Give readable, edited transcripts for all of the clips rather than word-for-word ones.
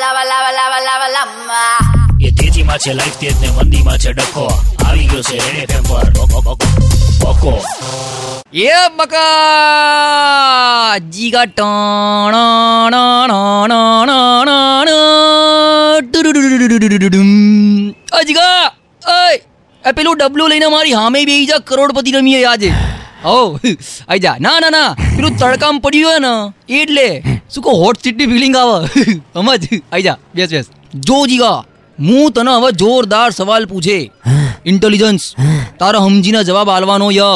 લાવા લાવા લાવા લાવા લાવા એ તેજીમાં છે લાઈફ તેજ ને મંદીમાં છે ડખો આવી ગયો છે રેડ એફએમ પર બકો એ બકા જીગા ટણ ણ ણ ણ ડુડુડુડુડુડુડુડુમ ઓ જીગા ઓય એ પેલું ડબલ્યુ લઈને મારી હામે બેહી જા કરોડપતિ રમીએ આજે ઓ આઈ જા ના ના ના પેલું તડકામ પડ્યું હોય ને એટલે શું કહો હોટ સીટની ફિલિંગ આવે સમજ આઈ જા બેસ બેસ જો જીગા હું તને હવે જોરદાર સવાલ પૂછે ઇન્ટેલિજન્સ તારા સમજીને જવાબ આલવાનો ય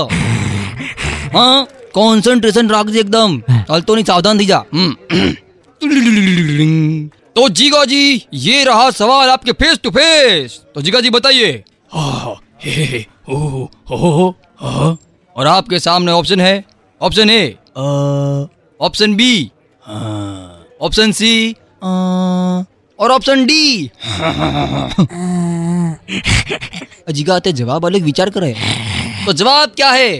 હા કોન્સન્ટ્રેશન રાખજે એકદમ હાલતો ની સાવધાન થઈ જા તો જીગાજી યે રહા સવાલ આપકે ફેસ ટુ ફેસ તો જીગાજી બતાઈએ હા હે ઓહ ઓહ હા और आपके सामने ऑप्शन है option A option B option C और ऑप्शन डी अजीगा आते जवाब अलग विचार करे तो जवाब क्या है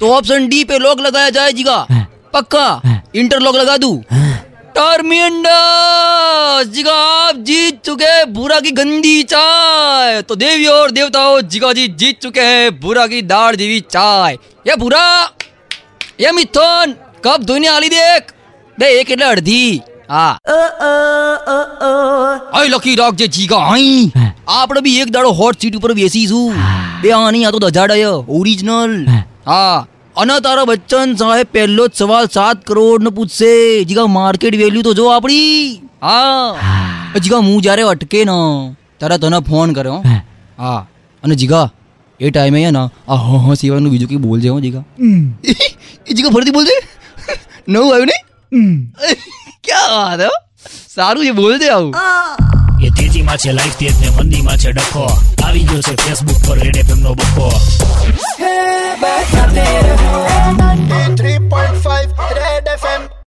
तो ऑप्शन डी पे लॉक लगाया जाए जीगा पक्का इंटरलॉक लगा दूं टर्मिनस जीगा आप जीत चुके हैं भूरा की गंदी चाय तो देवी और देवताओं जीगा जी जीत चुके हैं भूरा की दाढ़ देवी चाय ये भूरा ये मिथुन कब धोने आली देख बे एक એટલે અડધી હા આઈ લકી રાખજે જીગા આઈ આપણે બી એક દાડો હોટ સીટ ઉપર બેસીશું બે આની આ તો દજાડાય ઓરિજિનલ હા અને તારા બચ્ચન સાહેબ પહેલો જ સવાલ 7 કરોડનો પૂછશે જીગા માર્કેટ વેલ્યુ તો જો આપણી હા જીગા હું જ્યારે અટકે ન તારા તને ફોન કર્યો હા અને જીગા એ ટાઈમે હે ને આ હા હા સિવાયનું બીજું કંઈ બોલજે હો જીગા એ જીગા ફરીથી બોલજે નવું આવ્યું નહીં ક્યાં વાત સારું છે બોલજે આવું એ તેજીમાં છે લાઈફ તેજ ને મંદીમાં છે ડખો આવી ગયો છે ફેસબુક પર રેડ એફએમ નો બકો